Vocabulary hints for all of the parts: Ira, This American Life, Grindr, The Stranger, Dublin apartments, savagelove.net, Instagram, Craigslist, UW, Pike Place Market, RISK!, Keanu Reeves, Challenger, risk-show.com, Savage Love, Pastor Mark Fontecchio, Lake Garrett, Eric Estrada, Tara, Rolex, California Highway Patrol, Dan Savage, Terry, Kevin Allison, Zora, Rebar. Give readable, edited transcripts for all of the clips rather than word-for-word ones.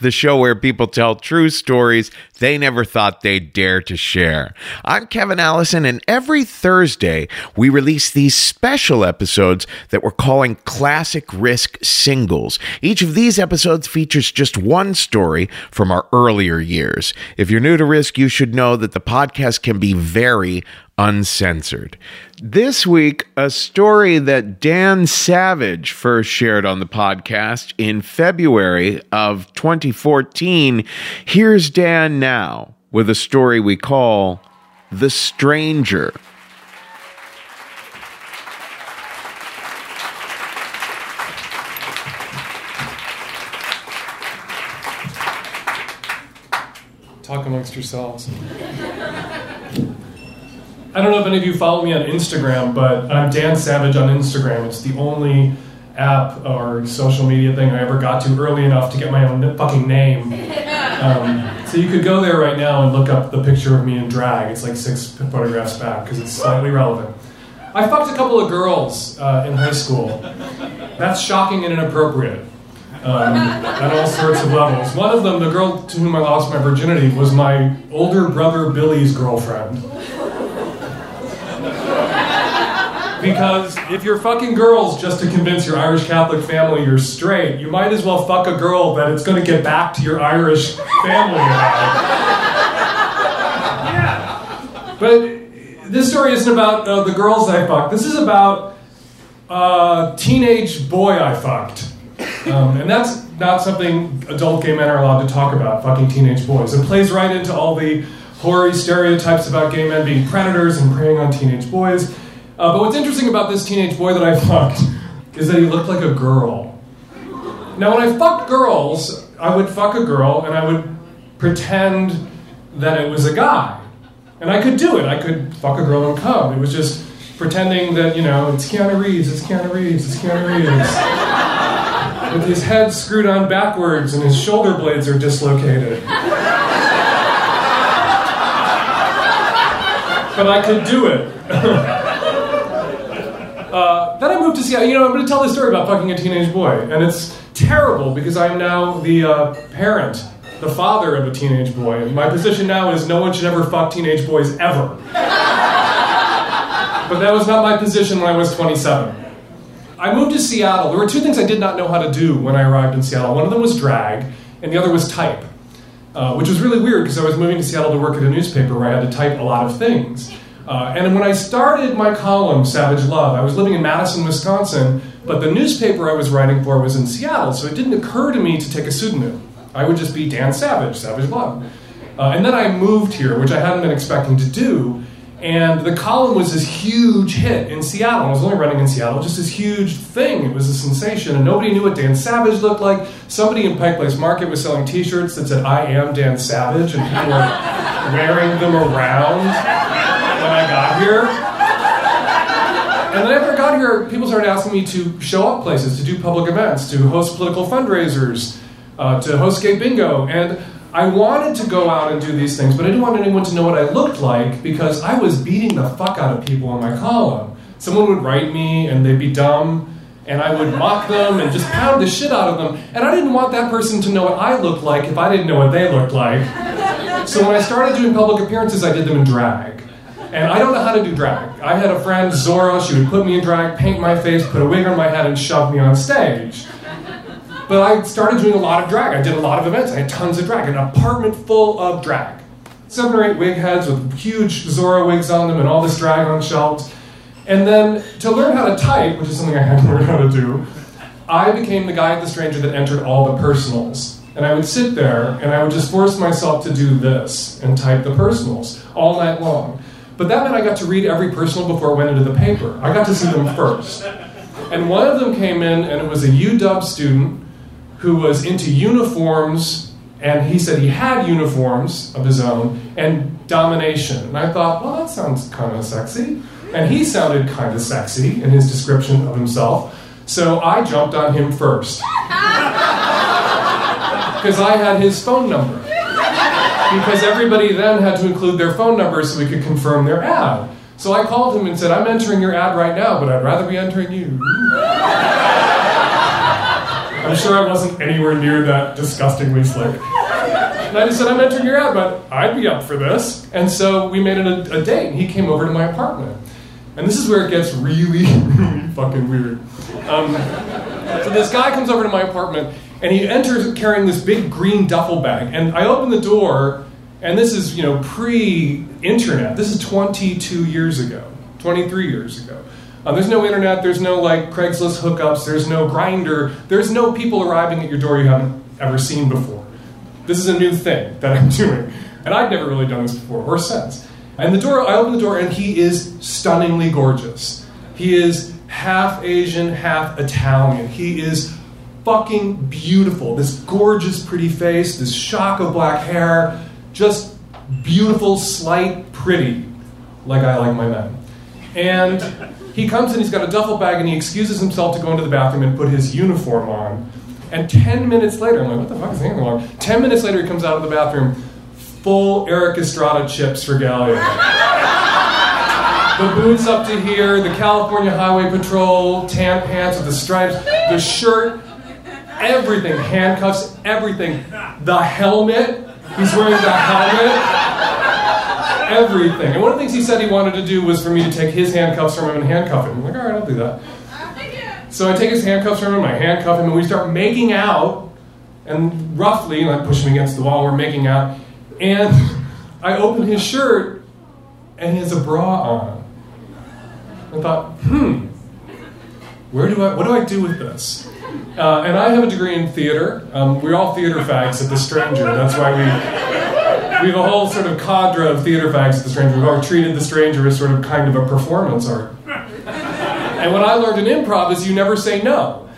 the show where people tell true stories they never thought they'd dare to share. I'm Kevin Allison, and every Thursday, we release these special episodes that we're calling Classic Risk Singles. Each of these episodes features just one story from our earlier years. If you're new to Risk, you should know that the podcast can be very uncensored. This week, a story that Dan Savage first shared on the podcast in February of 2014. Here's Dan now with a story we call The Stranger. Talk amongst yourselves. I don't know if any of you follow me on Instagram, but I'm Dan Savage on Instagram. It's the only app or social media thing I ever got to early enough to get my own fucking name. So you could go there right now and look up the picture of me in drag. It's like 6 photographs back because it's slightly relevant. I fucked a couple of girls in high school. That's shocking and inappropriate at all sorts of levels. One of them, the girl to whom I lost my virginity, was my older brother Billy's girlfriend. Because if you're fucking girls just to convince your Irish Catholic family you're straight, you might as well fuck a girl that it's going to get back to your Irish family about. Yeah. But this story isn't about the girls I fucked. This is about a teenage boy I fucked. And that's not something adult gay men are allowed to talk about, fucking teenage boys. It plays right into all the hoary stereotypes about gay men being predators and preying on teenage boys. But what's interesting about this teenage boy that I fucked is that he looked like a girl. Now, when I fucked girls, I would fuck a girl and I would pretend that it was a guy. And I could do it. I could fuck a girl and come. It was just pretending that, you know, it's Keanu Reeves, it's Keanu Reeves, it's Keanu Reeves. With his head screwed on backwards and his shoulder blades are dislocated. But I could do it. Then I moved to Seattle. You know, I'm going to tell this story about fucking a teenage boy. And it's terrible because I'm now the parent, the father of a teenage boy. And my position now is no one should ever fuck teenage boys ever. But that was not my position when I was 27. I moved to Seattle. There were two things I did not know how to do when I arrived in Seattle. One of them was drag, and the other was type. Which was really weird because I was moving to Seattle to work at a newspaper where I had to type a lot of things. And when I started my column, Savage Love, I was living in Madison, Wisconsin, but the newspaper I was writing for was in Seattle, so it didn't occur to me to take a pseudonym. I would just be Dan Savage, Savage Love. And then I moved here, which I hadn't been expecting to do, and the column was this huge hit in Seattle. I was only running in Seattle, just this huge thing. It was a sensation, and nobody knew what Dan Savage looked like. Somebody in Pike Place Market was selling t-shirts that said, "I am Dan Savage," and people were wearing them around. When I got here. And then after I got here, people started asking me to show up places, to do public events, to host political fundraisers, to host gay bingo. And I wanted to go out and do these things, but I didn't want anyone to know what I looked like because I was beating the fuck out of people in my column. Someone would write me and they'd be dumb, and I would mock them and just pound the shit out of them. And I didn't want that person to know what I looked like if I didn't know what they looked like. So when I started doing public appearances, I did them in drag. And I don't know how to do drag. I had a friend, Zora, she would put me in drag, paint my face, put a wig on my head, and shove me on stage. But I started doing a lot of drag. I did a lot of events. I had tons of drag. An apartment full of drag. 7 or 8 wig heads with huge Zora wigs on them and all this drag on shelves. And then to learn how to type, which is something I had to learn how to do, I became the guy at The Stranger that entered all the personals. And I would sit there and I would just force myself to do this and type the personals all night long. But that meant I got to read every personal before it went into the paper. I got to see them first. And one of them came in, and it was a UW student who was into uniforms, and he said he had uniforms of his own, and domination. And I thought, well, that sounds kind of sexy. And he sounded kind of sexy in his description of himself. So I jumped on him first. Because I had his phone number. Because everybody then had to include their phone number so we could confirm their ad. So I called him and said, I'm entering your ad right now, but I'd rather be entering you. I'm sure I wasn't anywhere near that disgustingly slick. And I just said, I'm entering your ad, but I'd be up for this. And so we made it a date, and he came over to my apartment. And this is where it gets really, really fucking weird. So this guy comes over to my apartment, and he enters carrying this big green duffel bag. And I open the door, and this is, pre-internet. This is 22 years ago, 23 years ago. There's no internet. There's no, Craigslist hookups. There's no Grindr. There's no people arriving at your door you haven't ever seen before. This is a new thing that I'm doing. And I've never really done this before or since. And I open the door, and he is stunningly gorgeous. He is half Asian, half Italian. He is fucking beautiful. This gorgeous, pretty face, this shock of black hair, just beautiful, slight, pretty, like I like my men. And he comes in, he's got a duffel bag, and he excuses himself to go into the bathroom and put his uniform on. And 10 minutes later, I'm like, what the fuck is hanging on? 10 minutes later, he comes out of the bathroom, full Eric Estrada chips regalia. The boots up to here, the California Highway Patrol, tan pants with the stripes, the shirt, everything, handcuffs, everything. The helmet, he's wearing the helmet, everything. And one of the things he said he wanted to do was for me to take his handcuffs from him and handcuff him. I'm like, all right, I'll do that. So I take his handcuffs from him, I handcuff him, and we start making out, and roughly, and I push him against the wall, we're making out, and I open his shirt, and he has a bra on. I thought, what do I do with this? And I have a degree in theater. We're all theater fags at The Stranger. That's why we have a whole sort of cadre of theater fags at The Stranger. We've all treated The Stranger as sort of kind of a performance art. And what I learned in improv is you never say no,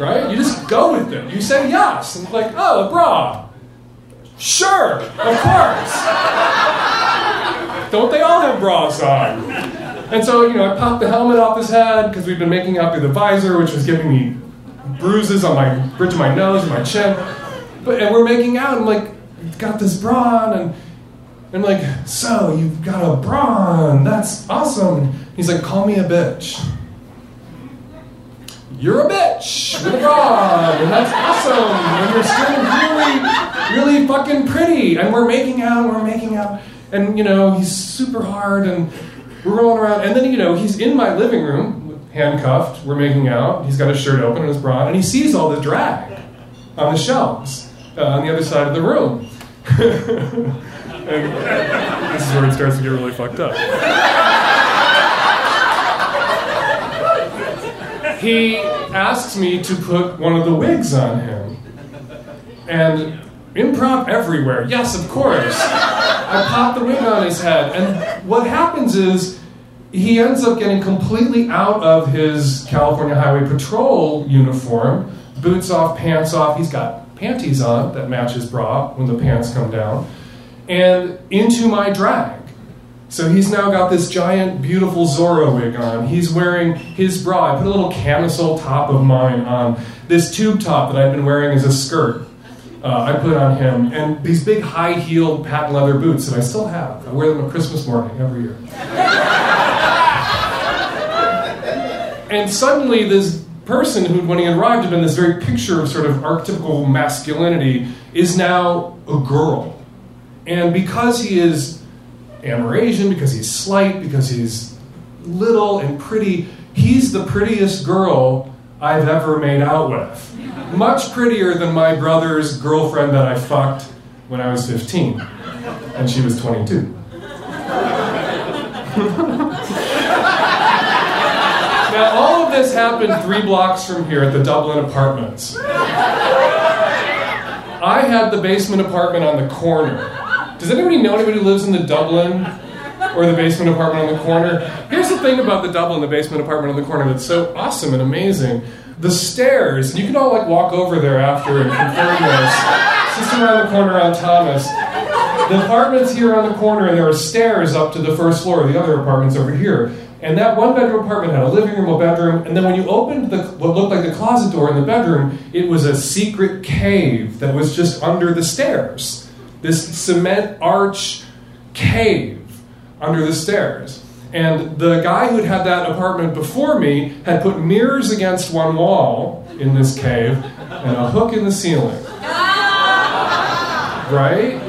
right? You just go with it. You say yes. And it's like, oh, a bra. Sure, of course. Don't they all have bras on? And so, I popped the helmet off his head because we'd been making out through the visor, which was giving me bruises on my bridge of my nose and my chin. And we're making out, and got this bra on, and I'm like, so you've got a bra on, that's awesome. He's like, call me a bitch. You're a bitch with a bra on, and that's awesome. And you're still really, really fucking pretty. And we're making out, and he's super hard and. We're rolling around, and then, he's in my living room, handcuffed, we're making out, he's got his shirt open and his bra on, and he sees all the drag on the shelves, on the other side of the room. And this is where it starts to get really fucked up. He asks me to put one of the wigs on him. And improv everywhere, yes, of course. I pop the wig on his head, and what happens is he ends up getting completely out of his California Highway Patrol uniform, boots off, pants off, he's got panties on that match his bra when the pants come down, and into my drag. So he's now got this giant, beautiful Zorro wig on. He's wearing his bra. I put a little camisole top of mine on. This tube top that I've been wearing as a skirt. I put on him, and these big high-heeled patent leather boots that I still have. I wear them on Christmas morning every year. And suddenly this person who, when he arrived, had been this very picture of sort of archetypical masculinity, is now a girl. And because he is Amerasian, because he's slight, because he's little and pretty. He's the prettiest girl I've ever made out with. Much prettier than my brother's girlfriend that I fucked when I was 15, and she was 22. Now, all of this happened 3 blocks from here at the Dublin apartments. I had the basement apartment on the corner. Does anybody know anybody who lives in the Dublin or the basement apartment on the corner? Here's the thing about the Dublin, the basement apartment on the corner, that's so awesome and amazing. The stairs, and you can all like walk over there after and confirm this. Just around the corner on Thomas. The apartment's here on the corner, and there are stairs up to the first floor. The other apartment's over here. And that one-bedroom apartment had a living room, a bedroom, and then when you opened what looked like the closet door in the bedroom, it was a secret cave that was just under the stairs. This cement arch cave under the stairs. And the guy who'd had that apartment before me had put mirrors against one wall in this cave and a hook in the ceiling. Right?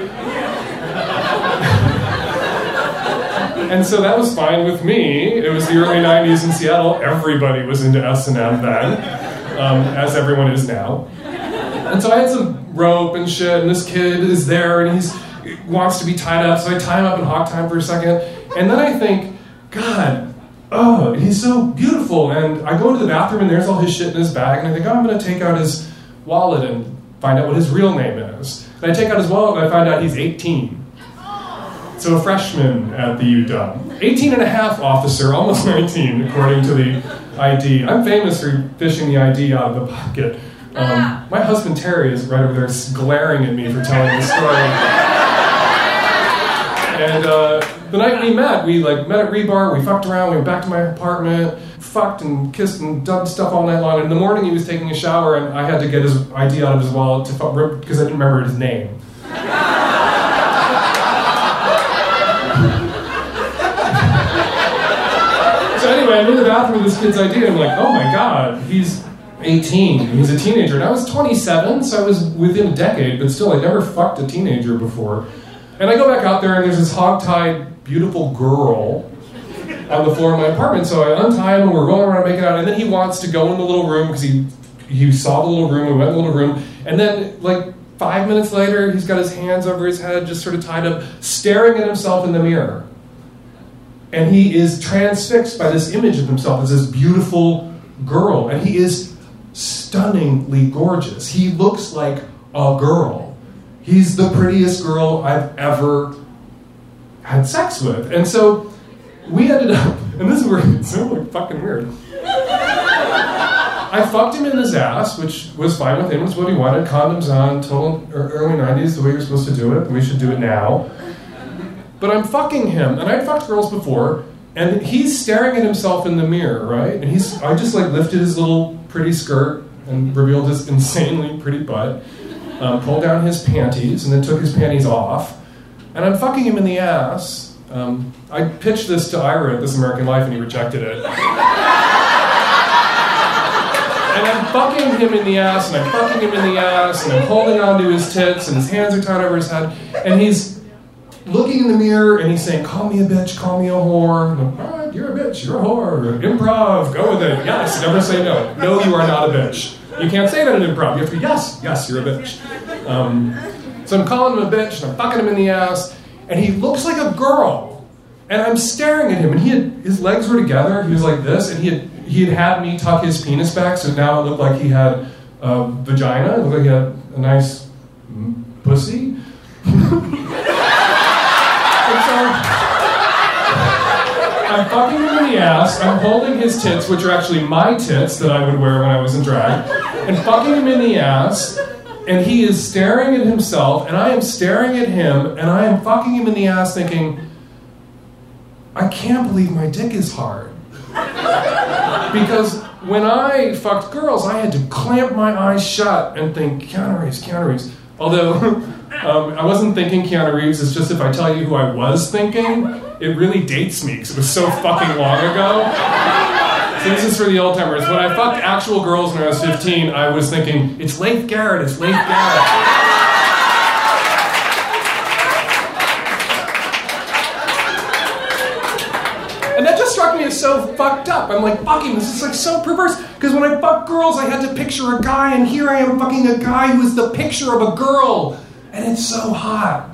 And so that was fine with me. It was the early 90s in Seattle. Everybody was into S&M then, as everyone is now. And so I had some rope and shit, and this kid is there, and he wants to be tied up, so I tie him up in hog time for a second. And then I think, God, oh, he's so beautiful. And I go into the bathroom, and there's all his shit in his bag, and I think, oh, I'm going to take out his wallet and find out what his real name is. And I take out his wallet, and I find out he's 18. So a freshman at the UW. 18 and a half officer, almost 19, according to the ID. I'm famous for fishing the ID out of the pocket. My husband, Terry, is right over there glaring at me for telling the story. And the night we met, we met at Rebar, we fucked around, we went back to my apartment, fucked and kissed and dumped stuff all night long. And in the morning, he was taking a shower, and I had to get his ID out of his wallet because I didn't remember his name. So anyway, I'm in the bathroom with this kid's ID, and I'm like, oh my god, he's 18. He's a teenager, and I was 27, so I was within a decade, but still, I never fucked a teenager before. And I go back out there, and there's this hog-tied, beautiful girl on the floor of my apartment, so I untie him, and we're rolling around making out, and then he wants to go in the little room, because he saw the little room, we went in the little room, and then, 5 minutes later, he's got his hands over his head, just sort of tied up, staring at himself in the mirror. And he is transfixed by this image of himself as this beautiful girl, and he is stunningly gorgeous. He looks like a girl. He's the prettiest girl I've ever had sex with. And so we ended up, and this is where it sounded fucking weird. I fucked him in his ass, which was fine with him. It was what he wanted. Condoms on, total early 90s, the way you're supposed to do it. We should do it now. But I'm fucking him, and I'd fucked girls before, and he's staring at himself in the mirror, right? And I just lifted his little pretty skirt and revealed his insanely pretty butt, pulled down his panties, and then took his panties off, and I'm fucking him in the ass. I pitched this to Ira at This American Life, and he rejected it. And I'm fucking him in the ass, and I'm fucking him in the ass, and I'm holding onto his tits, and his hands are tied over his head, and he's looking in the mirror, and he's saying, call me a bitch, call me a whore. And I'm, you're a bitch, you're a whore, improv, go with it, yes, never say no. No, you are not a bitch. You can't say that in improv. You have to be, yes, yes, you're a bitch. So I'm calling him a bitch, and I'm fucking him in the ass, and he looks like a girl, and I'm staring at him, and his legs were together, he was like this, and he had me tuck his penis back, so now it looked like he had a vagina, it looked like he had a nice pussy. I'm fucking him in the ass, I'm holding his tits, which are actually my tits that I would wear when I was in drag, and fucking him in the ass, and he is staring at himself, and I am staring at him, and I am fucking him in the ass thinking, I can't believe my dick is hard. Because when I fucked girls, I had to clamp my eyes shut and think, Keanu Reeves, Keanu Reeves. Although... I wasn't thinking Keanu Reeves, it's just if I tell you who I was thinking, it really dates me, because it was so fucking long ago. So this is for the old-timers. When I fucked actual girls when I was 15, I was thinking, it's Lake Garrett, it's Lake Garrett. struck me as so fucked up. I'm like, fuck him, this is like so perverse. Because when I fucked girls, I had to picture a guy, and here I am fucking a guy who is the picture of a girl. And it's so hot.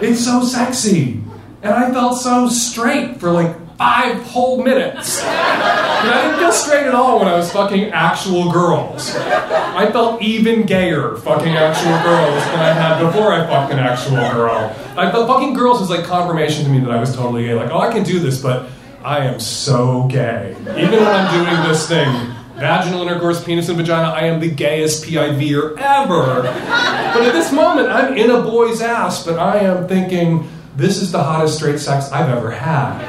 It's so sexy. And I felt so straight for like 5 whole minutes. But I didn't feel straight at all when I was fucking actual girls. I felt even gayer fucking actual girls than I had before I fucked an actual girl. I felt fucking girls was like confirmation to me that I was totally gay. Like, oh, I can do this, but I am so gay. Even when I'm doing this thing, vaginal intercourse, penis and vagina, I am the gayest PIVer ever. But at this moment, I'm in a boy's ass, but I am thinking, this is the hottest straight sex I've ever had.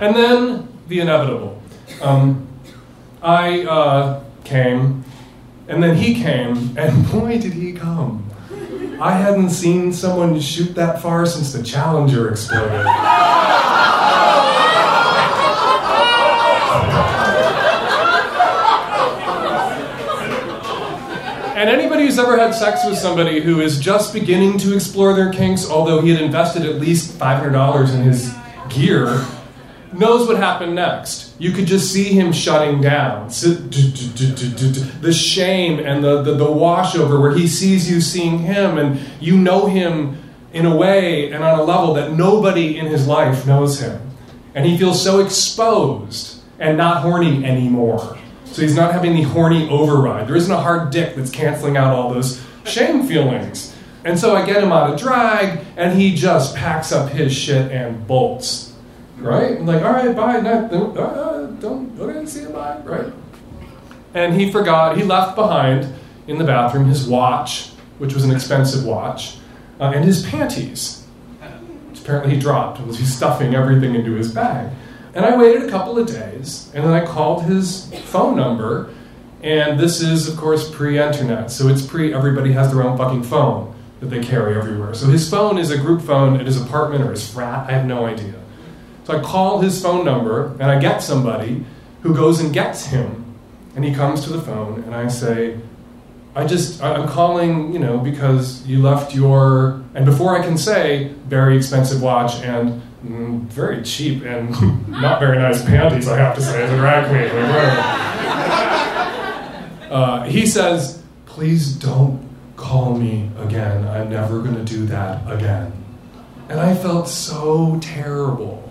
And then, the inevitable. I came, and then he came, and boy did he come. I hadn't seen someone shoot that far since the Challenger exploded. And anybody who's ever had sex with somebody who is just beginning to explore their kinks, although he had invested at least $500 in his gear, knows what happened next. You could just see him shutting down. The shame and the washover where he sees you seeing him, and you know him in a way and on a level that nobody in his life knows him. And he feels so exposed and not horny anymore. So he's not having the horny override. There isn't a hard dick that's canceling out all those shame feelings. And so I get him out of drag, and he just packs up his shit and bolts. Right? I'm like, all right, bye. Don't see you, bye. Right? And he forgot. He left behind in the bathroom his watch, which was an expensive watch, and his panties, which apparently he dropped. He was stuffing everything into his bag. And I waited a couple of days, and then I called his phone number, and this is, of course, pre-internet, so it's everybody has their own fucking phone that they carry everywhere. So his phone is a group phone at his apartment or his frat, I have no idea. So I call his phone number, and I get somebody who goes and gets him, and he comes to the phone, and I say, I'm calling, you know, because you left your, and before I can say, very expensive watch and very cheap and not very nice panties, I have to say, as a drag queen. He says, please don't call me again. I'm never going to do that again. And I felt so terrible,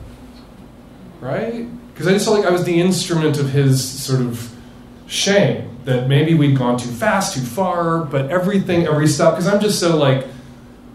right? Because I just felt like I was the instrument of his sort of shame. That maybe we'd gone too fast, too far, but every step, because I'm just so, like,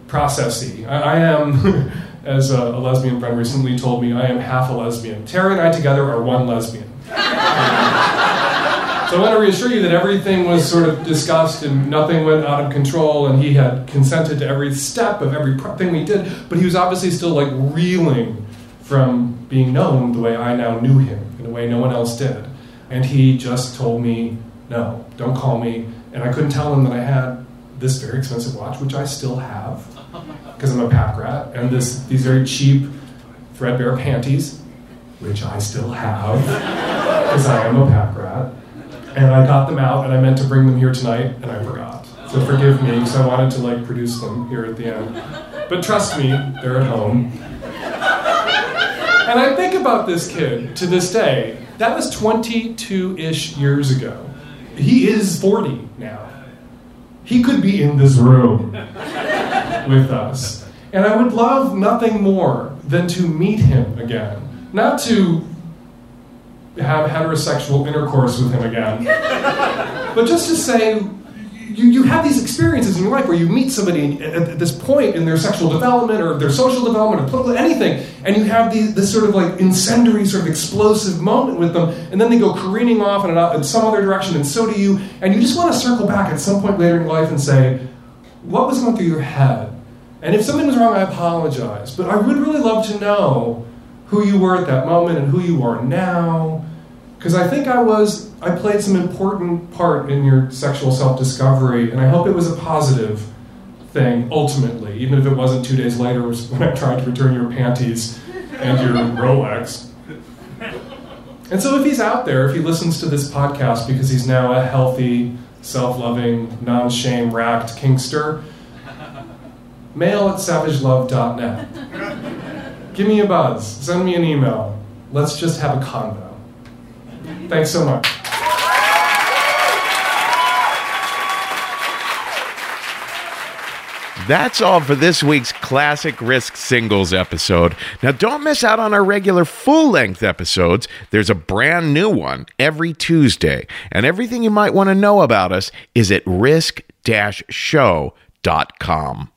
processy. I am, as a lesbian friend recently told me, I am half a lesbian. Tara and I together are one lesbian. So I want to reassure you that everything was sort of discussed and nothing went out of control, and he had consented to every step of every thing we did, but he was obviously still, like, reeling from being known the way I now knew him, in a way no one else did. And he just told me, no, don't call me. And I couldn't tell him that I had this very expensive watch, which I still have, because I'm a pack rat, and these very cheap threadbare panties, which I still have, because I am a pack rat. And I got them out, and I meant to bring them here tonight, and I forgot. So forgive me, because I wanted to, like, produce them here at the end. But trust me, they're at home. And I think about this kid to this day. That was 22-ish years ago. He is 40 now. He could be in this room with us. And I would love nothing more than to meet him again. Not to have heterosexual intercourse with him again. But just to say, you have these experiences in your life where you meet somebody at this point in their sexual development or their social development or political anything, and you have this sort of like incendiary sort of explosive moment with them, and then they go careening off in some other direction, and so do you, and you just want to circle back at some point later in life and say, what was going through your head? And if something was wrong, I apologize, but I would really love to know who you were at that moment and who you are now, because I think I played some important part in your sexual self-discovery, and I hope it was a positive thing, ultimately, even if it wasn't 2 days later when I tried to return your panties and your Rolex. And so if he's out there, if he listens to this podcast, because he's now a healthy, self-loving, non-shame-racked kinkster, mail at savagelove.net. Give me a buzz. Send me an email. Let's just have a convo. Thanks so much. That's all for this week's Classic Risk Singles episode. Now, don't miss out on our regular full-length episodes. There's a brand new one every Tuesday. And everything you might want to know about us is at risk-show.com.